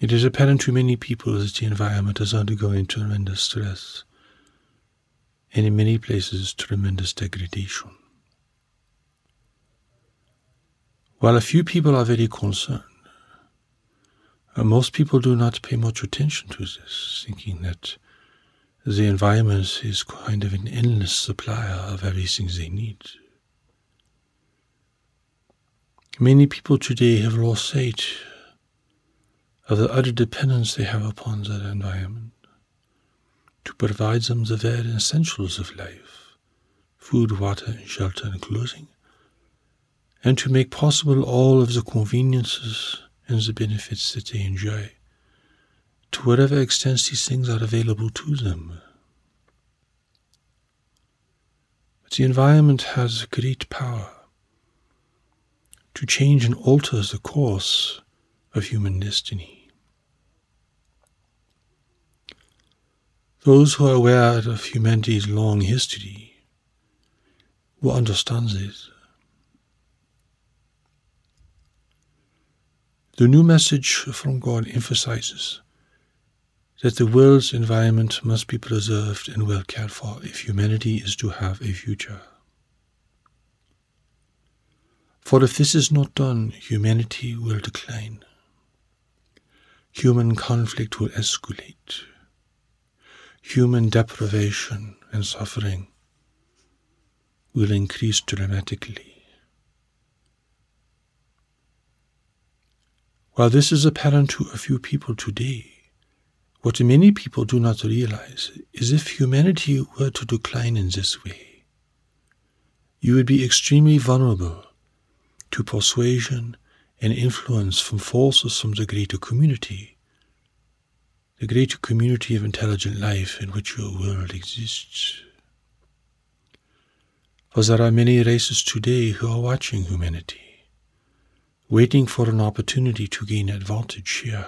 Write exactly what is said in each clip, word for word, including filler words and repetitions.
It is apparent to many people that the environment is undergoing tremendous stress, and in many places tremendous degradation. While a few people are very concerned, most people do not pay much attention to this, thinking that the environment is kind of an endless supplier of everything they need. Many people today have lost sight of the utter dependence they have upon their environment to provide them the very essentials of life, food, water, and shelter and clothing, and to make possible all of the conveniences and the benefits that they enjoy, to whatever extent these things are available to them. But the environment has great power to change and alter the course of human destiny. Those who are aware of humanity's long history will understand this. The New Message from God emphasizes that the world's environment must be preserved and well cared for if humanity is to have a future. For if this is not done, humanity will decline. Human conflict will escalate. Human deprivation and suffering will increase dramatically. While this is apparent to a few people today, what many people do not realize is if humanity were to decline in this way, you would be extremely vulnerable to persuasion and influence from forces from the greater community, the greater community of intelligent life in which your world exists. For there are many races today who are watching humanity, waiting for an opportunity to gain advantage here,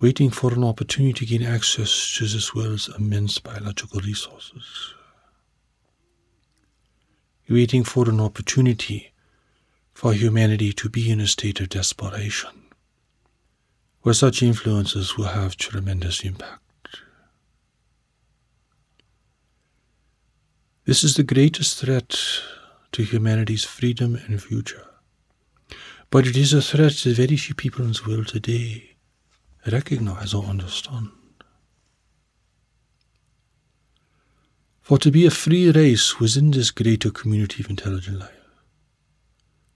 waiting for an opportunity to gain access to this world's immense biological resources, waiting for an opportunity for humanity to be in a state of desperation, where such influences will have tremendous impact. This is the greatest threat to humanity's freedom and future, but it is a threat that very few people in the world today recognize or understand. For to be a free race within this greater community of intelligent life,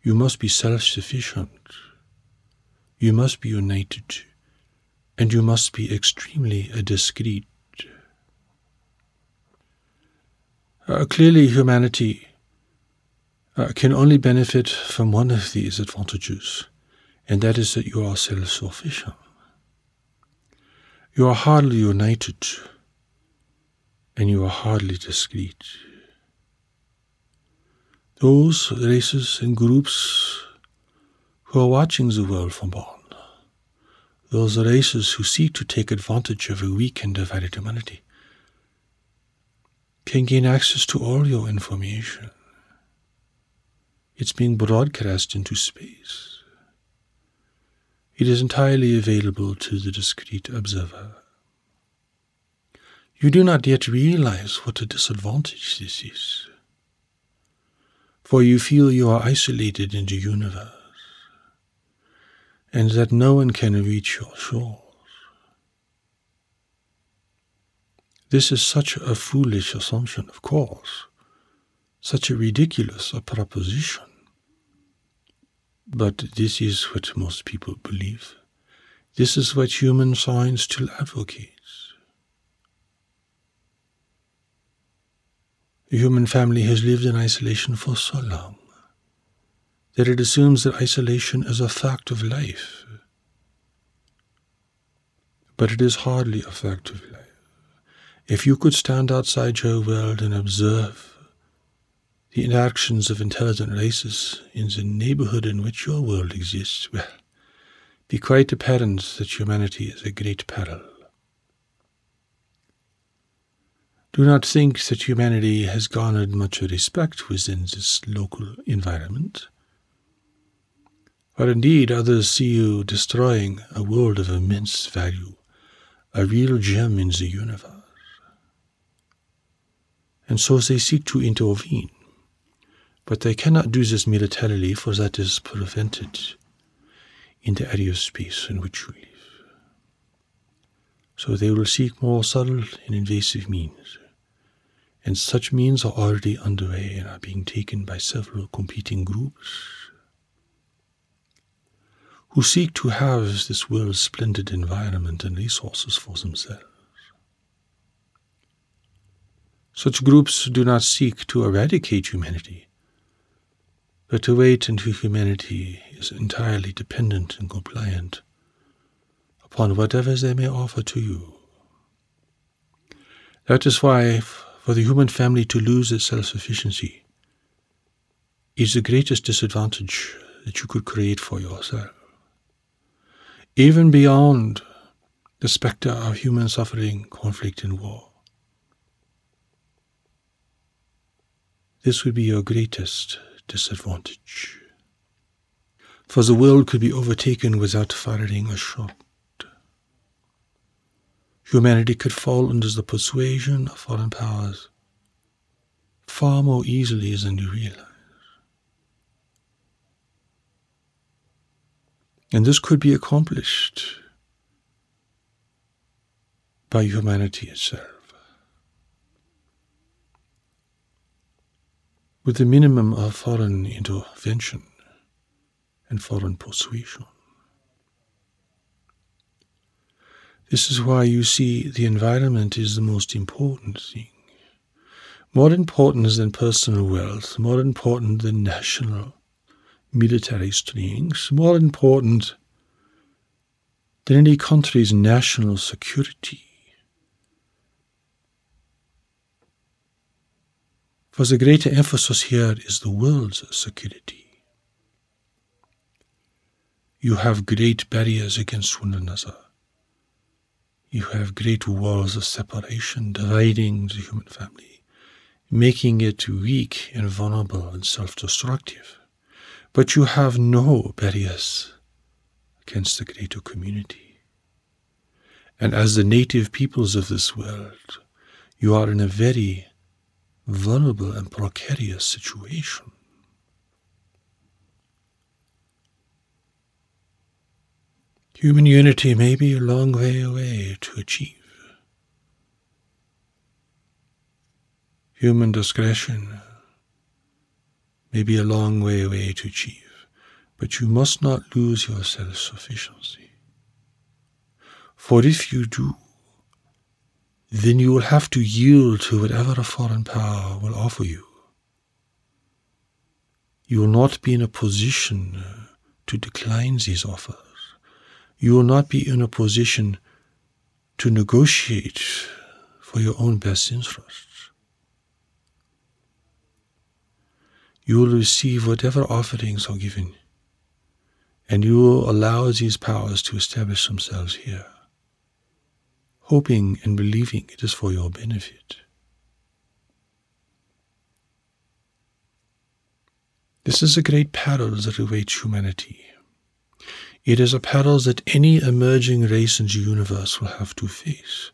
you must be self-sufficient, you must be united, and you must be extremely discreet. Uh, clearly, humanity uh, can only benefit from one of these advantages, and that is that you are self-sufficient. You are hardly united, and you are hardly discreet. Those races and groups who are watching the world from beyond, those races who seek to take advantage of a weak and divided humanity, can gain access to all your information. It's being broadcast into space. It is entirely available to the discreet observer. You do not yet realize what a disadvantage this is, for you feel you are isolated in the universe, and that no one can reach your shores. This is such a foolish assumption, of course, such a ridiculous a proposition, but this is what most people believe. This is what human science still advocates. The human family has lived in isolation for so long that it assumes that isolation is a fact of life. But it is hardly a fact of life. If you could stand outside your world and observe the interactions of intelligent races in the neighborhood in which your world exists, well, be quite apparent that humanity is a great peril. Do not think that humanity has garnered much respect within this local environment. For indeed others see you destroying a world of immense value, a real gem in the universe. And so they seek to intervene. But they cannot do this militarily, for that is prevented in the area of space in which we live. So they will seek more subtle and invasive means. And such means are already underway and are being taken by several competing groups who seek to have this world's splendid environment and resources for themselves. Such groups do not seek to eradicate humanity, but to wait until humanity is entirely dependent and compliant upon whatever they may offer to you. That is why, for the human family to lose its self-sufficiency is the greatest disadvantage that you could create for yourself. Even beyond the specter of human suffering, conflict, and war, this would be your greatest disadvantage. For the world could be overtaken without firing a shot. Humanity could fall under the persuasion of foreign powers far more easily than you realize. And this could be accomplished by humanity itself, with the minimum of foreign intervention and foreign persuasion. This is why you see the environment is the most important thing, more important than personal wealth, more important than national military strings, more important than any country's national security. For the greater emphasis here is the world's security. You have great barriers against one another. You have great walls of separation dividing the human family, making it weak and vulnerable and self-destructive. But you have no barriers against the greater community. And as the native peoples of this world, you are in a very vulnerable and precarious situation. Human unity may be a long way away to achieve. Human discretion may be a long way away to achieve, but you must not lose your self-sufficiency. For if you do, then you will have to yield to whatever a foreign power will offer you. You will not be in a position to decline these offers. You will not be in a position to negotiate for your own best interests. You will receive whatever offerings are given, and you will allow these powers to establish themselves here, hoping and believing it is for your benefit. This is a great peril that awaits humanity. It is a peril that any emerging race in the universe will have to face.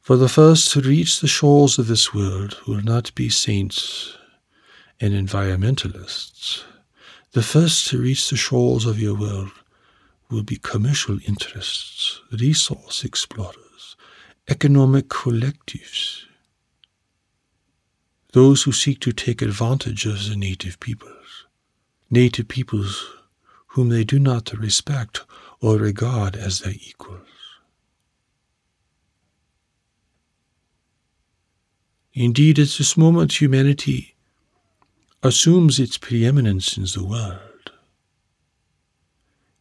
For the first to reach the shores of this world will not be saints and environmentalists. The first to reach the shores of your world will be commercial interests, resource explorers, economic collectives, those who seek to take advantage of the native peoples, native peoples whom they do not respect or regard as their equals. Indeed, at this moment, humanity assumes its preeminence in the world.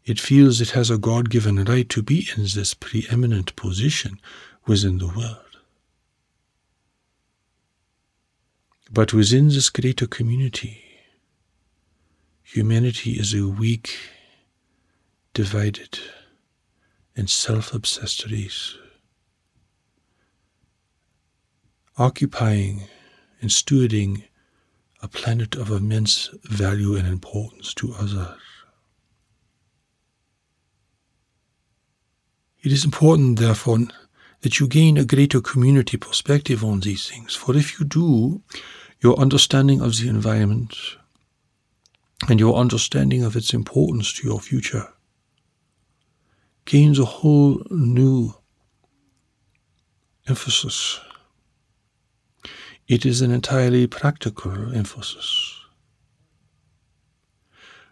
It feels it has a God-given right to be in this preeminent position within the world. But within this greater community, humanity is a weak, divided, and self-obsessed race, occupying and stewarding a planet of immense value and importance to others. It is important, therefore, that you gain a greater community perspective on these things, for if you do, your understanding of the environment and your understanding of its importance to your future gains a whole new emphasis. It is an entirely practical emphasis.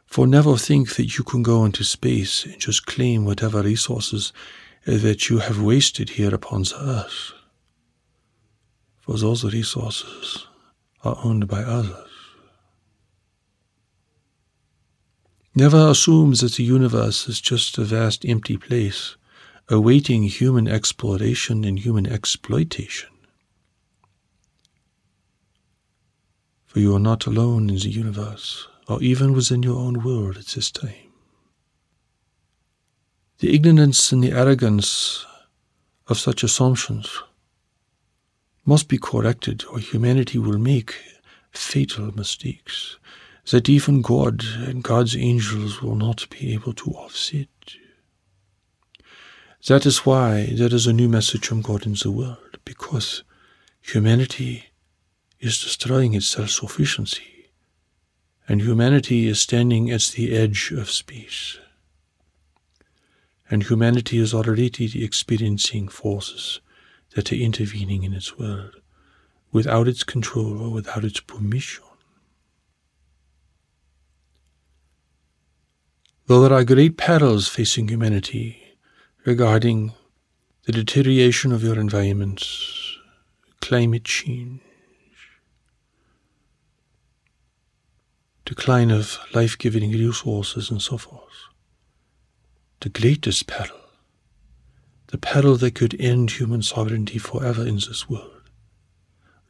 For never think that you can go into space and just claim whatever resources that you have wasted here upon the earth, for those resources are owned by others. Never assume that the universe is just a vast empty place awaiting human exploration and human exploitation. For you are not alone in the universe, or even within your own world at this time. The ignorance and the arrogance of such assumptions must be corrected, or humanity will make fatal mistakes that even God and God's angels will not be able to offset. That is why there is a new message from God in the world, because humanity is destroying its self-sufficiency, and humanity is standing at the edge of space. And humanity is already experiencing forces that are intervening in its world without its control or without its permission. Though there are great perils facing humanity regarding the deterioration of your environment, climate change, decline of life-giving resources and so forth, the greatest peril, the peril that could end human sovereignty forever in this world,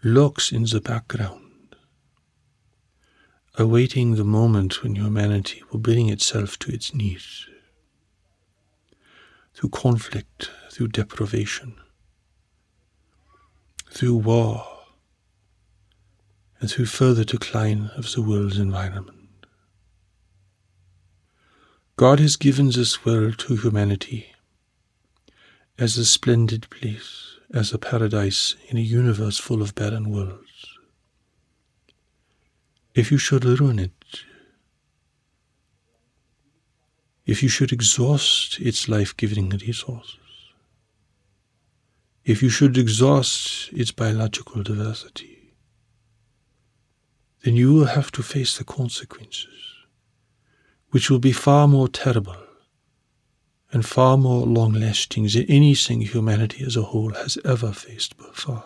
lurks in the background, awaiting the moment when humanity will bring itself to its knees, through conflict, through deprivation, through war, and through further decline of the world's environment. God has given this world to humanity as a splendid place, as a paradise in a universe full of barren worlds. If you should ruin it, if you should exhaust its life-giving resources, if you should exhaust its biological diversity, then you will have to face the consequences, which will be far more terrible and far more long-lasting than anything humanity as a whole has ever faced before.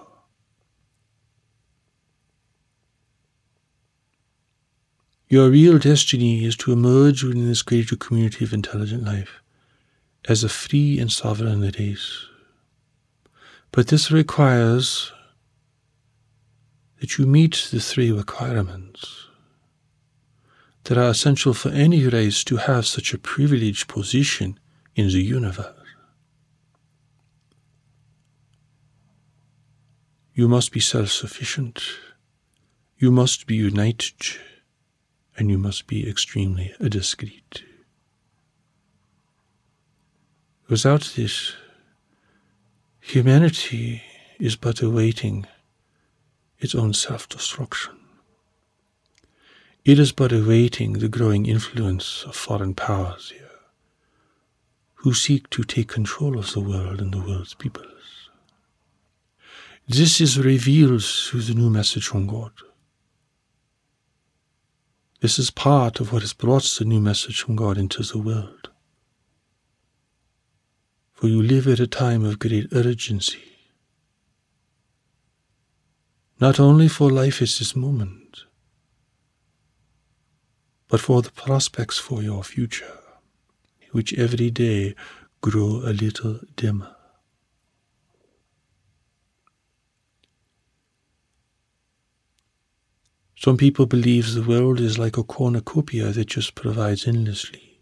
Your real destiny is to emerge within this greater community of intelligent life as a free and sovereign race. But this requires that you meet the three requirements that are essential for any race to have such a privileged position in the universe. You must be self-sufficient, you must be united, and you must be extremely discreet. Without this, humanity is but awaiting its own self-destruction. It is but awaiting the growing influence of foreign powers here, who seek to take control of the world and the world's peoples. This is revealed through the new message from God. This is part of what has brought the new message from God into the world. For you live at a time of great urgency, not only for life at this moment, but for the prospects for your future, which every day grow a little dimmer. Some people believe the world is like a cornucopia that just provides endlessly.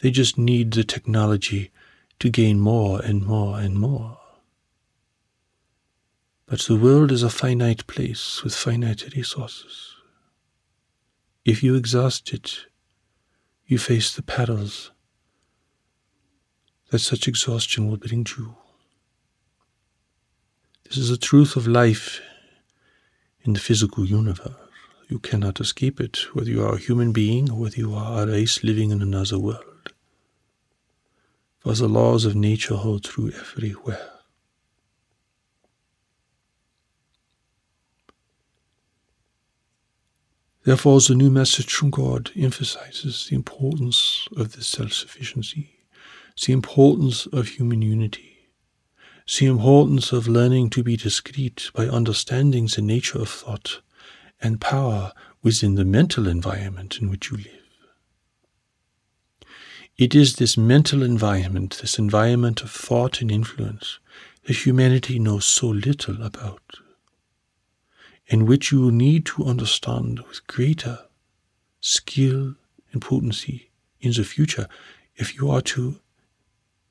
They just need the technology to gain more and more and more. But the world is a finite place with finite resources. If you exhaust it, you face the perils that such exhaustion will bring you. This is the truth of life in the physical universe. You cannot escape it, whether you are a human being or whether you are a race living in another world. For the laws of nature hold true everywhere. Therefore, the New Message from God emphasizes the importance of this self-sufficiency, the importance of human unity, the importance of learning to be discreet by understanding the nature of thought and power within the mental environment in which you live. It is this mental environment, this environment of thought and influence, that humanity knows so little about, in which you need to understand with greater skill and potency in the future if you are to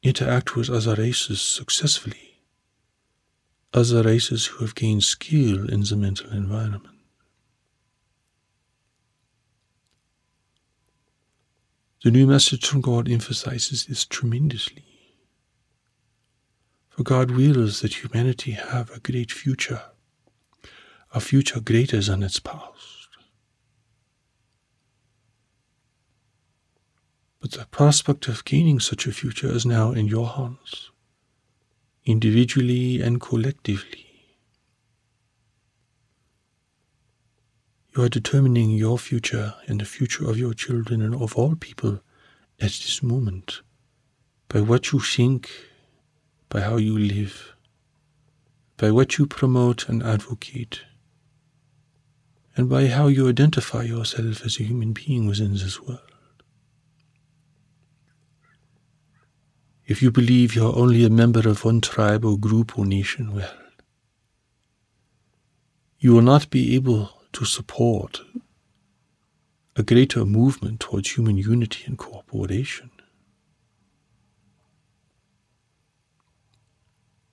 interact with other races successfully, other races who have gained skill in the mental environment. The New Message from God emphasizes this tremendously, for God wills that humanity have a great future, a future greater than its past. But the prospect of gaining such a future is now in your hands, individually and collectively. You are determining your future and the future of your children and of all people at this moment, by what you think, by how you live, by what you promote and advocate, and by how you identify yourself as a human being within this world. If you believe you are only a member of one tribe or group or nation, well, you will not be able to support a greater movement towards human unity and cooperation.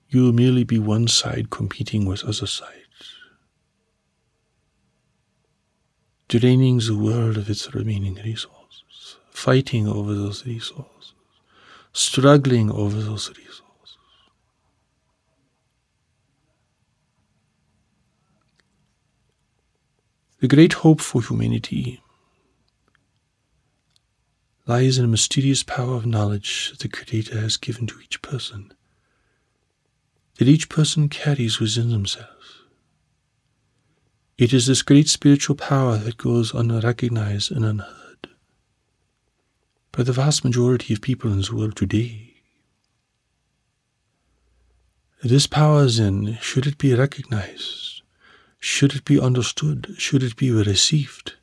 You will merely be one side competing with other sides, draining the world of its remaining resources, fighting over those resources, struggling over those resources. The great hope for humanity lies in a mysterious power of knowledge that the Creator has given to each person, that each person carries within themselves. It is this great spiritual power that goes unrecognized and unheard by the vast majority of people in the world today. This power, then, should it be recognized? Should it be understood? Should it be received?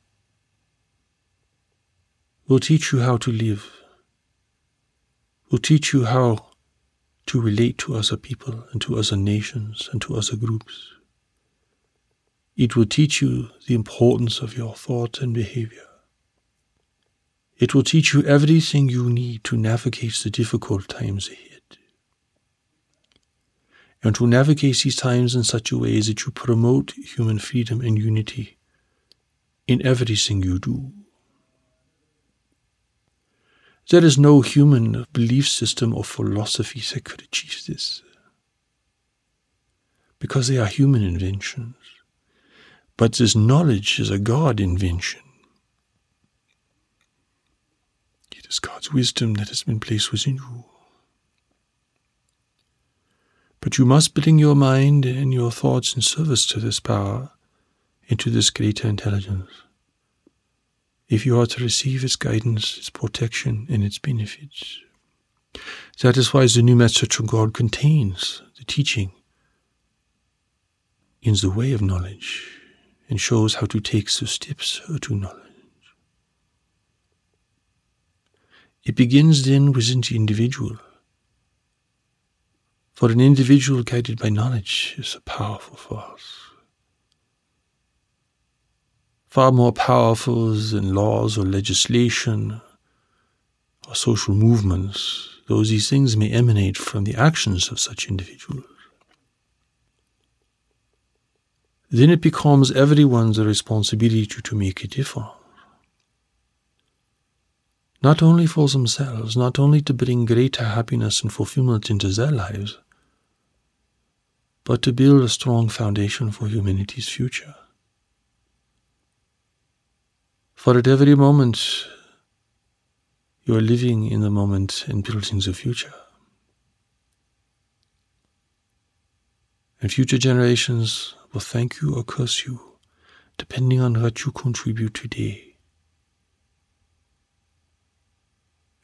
Will teach you how to live. Will teach you how to relate to other people and to other nations and to other groups. It will teach you the importance of your thought and behavior. It will teach you everything you need to navigate the difficult times ahead, and to navigate these times in such a way that you promote human freedom and unity in everything you do. There is no human belief system or philosophy that could achieve this, because they are human inventions. But this knowledge is a God invention. It is God's wisdom that has been placed within you. But you must bring your mind and your thoughts in service to this power and to this greater intelligence, if you are to receive its guidance, its protection, and its benefits. That is why the New Message from God contains the teaching in the way of knowledge, and shows how to take the steps to knowledge. It begins then within the individual, for an individual guided by knowledge is a powerful force, far more powerful than laws or legislation or social movements, though these things may emanate from the actions of such individuals. then it becomes everyone's responsibility to make a difference. Not only for themselves, not only to bring greater happiness and fulfillment into their lives, but to build a strong foundation for humanity's future. For at every moment, you are living in the moment and building the future. And future generations will thank you or curse you, depending on what you contribute today.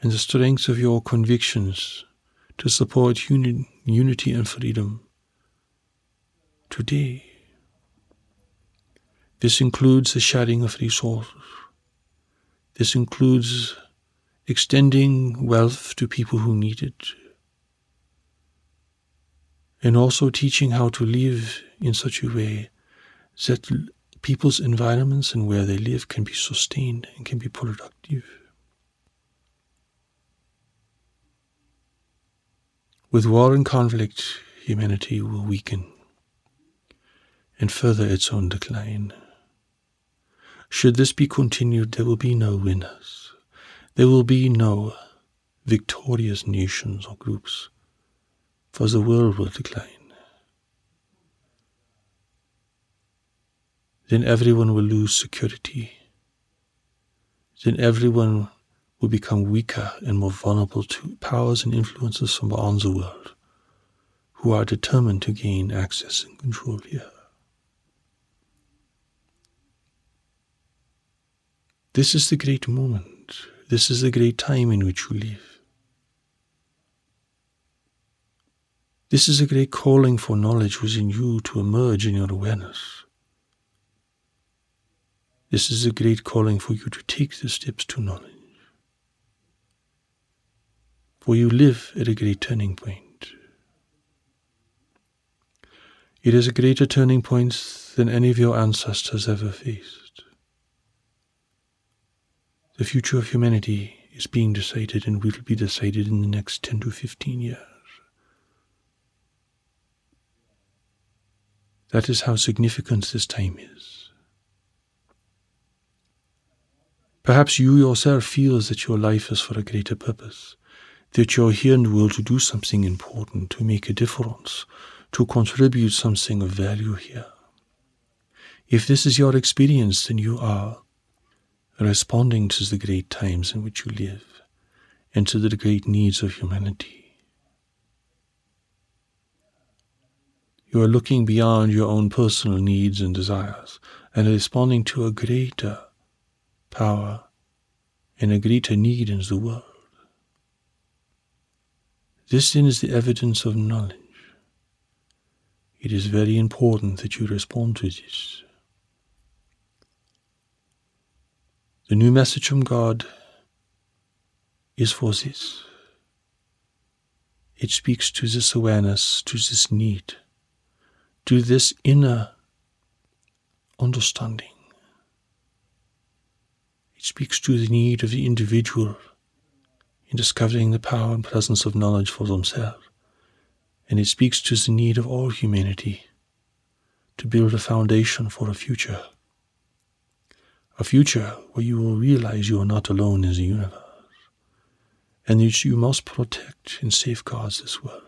And the strength of your convictions to support uni- unity and freedom today. This includes the sharing of resources. This includes extending wealth to people who need it. And also teaching how to live in such a way that people's environments and where they live can be sustained and can be productive. With war and conflict, humanity will weaken and further its own decline. Should this be continued, there will be no winners. There will be no victorious nations or groups, for the world will decline. Then everyone will lose security. Then everyone will become weaker and more vulnerable to powers and influences from around the world, who are determined to gain access and control here. This is the great moment. This is the great time in which you live. This is a great calling for knowledge within you to emerge in your awareness. This is a great calling for you to take the steps to knowledge. For you live at a great turning point. It is a greater turning point than any of your ancestors ever faced. The future of humanity is being decided and will be decided in the next ten to fifteen years. That is how significant this time is. Perhaps you yourself feel that your life is for a greater purpose, that you're here in the world to do something important, to make a difference, to contribute something of value here. If this is your experience, then you are responding to the great times in which you live and to the great needs of humanity. You are looking beyond your own personal needs and desires and responding to a greater power and a greater need in the world. This then is the evidence of knowledge. It is very important that you respond to this. The new message from God is for this. It speaks to this awareness, to this need, to this inner understanding. It speaks to the need of the individual in discovering the power and presence of knowledge for themselves, and it speaks to the need of all humanity to build a foundation for a future, a future where you will realize you are not alone in the universe, and that you must protect and safeguard this world.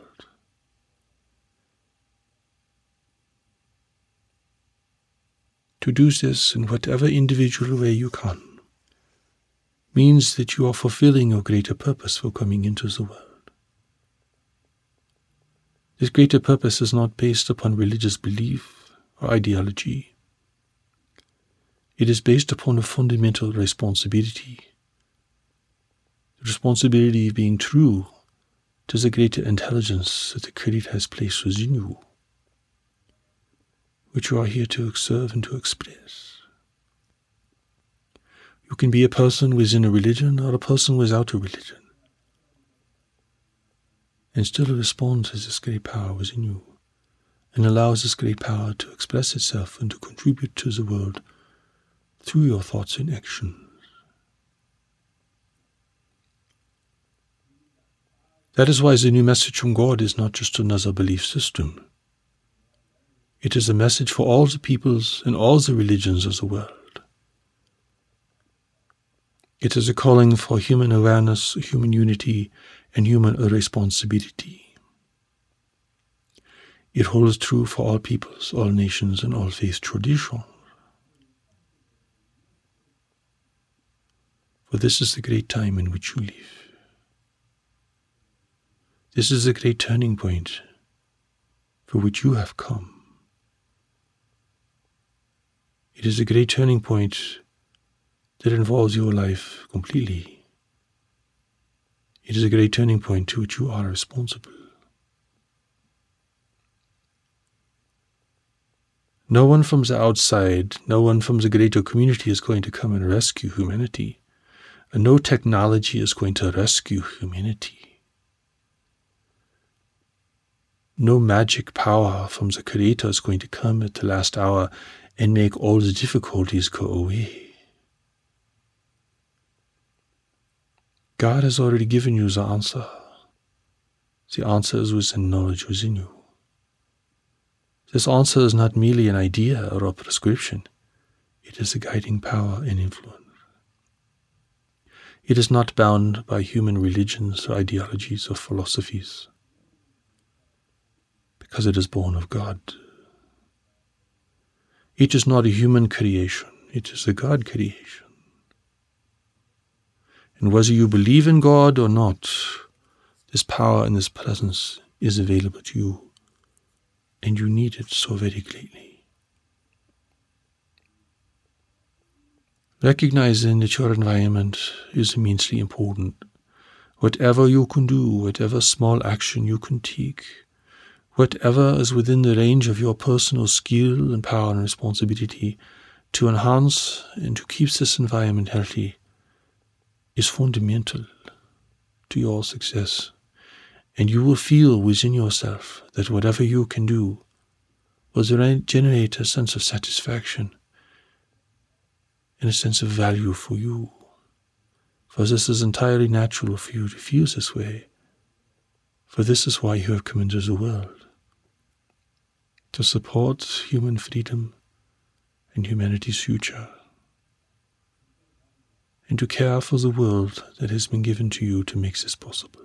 To do this in whatever individual way you can, means that you are fulfilling your greater purpose for coming into the world. This greater purpose is not based upon religious belief or ideology. It is based upon a fundamental responsibility, the responsibility of being true to the greater intelligence that the Creator has placed within you, which you are here to serve and to express. You can be a person within a religion or a person without a religion and still respond to this great power within you and allow this great power to express itself and to contribute to the world through your thoughts and actions. That is why the new message from God is not just another belief system. It is a message for all the peoples and all the religions of the world. It is a calling for human awareness, human unity, and human responsibility. It holds true for all peoples, all nations, and all faith traditions. For this is the great time in which you live. This is the great turning point for which you have come. It is a great turning point that involves your life completely. It is a great turning point to which you are responsible. No one from the outside, no one from the greater community is going to come and rescue humanity. And no technology is going to rescue humanity. No magic power from the Creator is going to come at the last hour and make all the difficulties go away. God has already given you the answer. The answer is within knowledge within you. This answer is not merely an idea or a prescription. It is a guiding power and influence. It is not bound by human religions or ideologies or philosophies, because it is born of God. It is not a human creation, it is a God creation. And whether you believe in God or not, this power and this presence is available to you, and you need it so very greatly. Recognizing that your environment is immensely important. Whatever you can do, whatever small action you can take, whatever is within the range of your personal skill and power and responsibility to enhance and to keep this environment healthy is fundamental to your success. And you will feel within yourself that whatever you can do will generate a sense of satisfaction and a sense of value for you. For this is entirely natural for you to feel this way. For this is why you have come into the world, to support human freedom and humanity's future, and to care for the world that has been given to you to make this possible.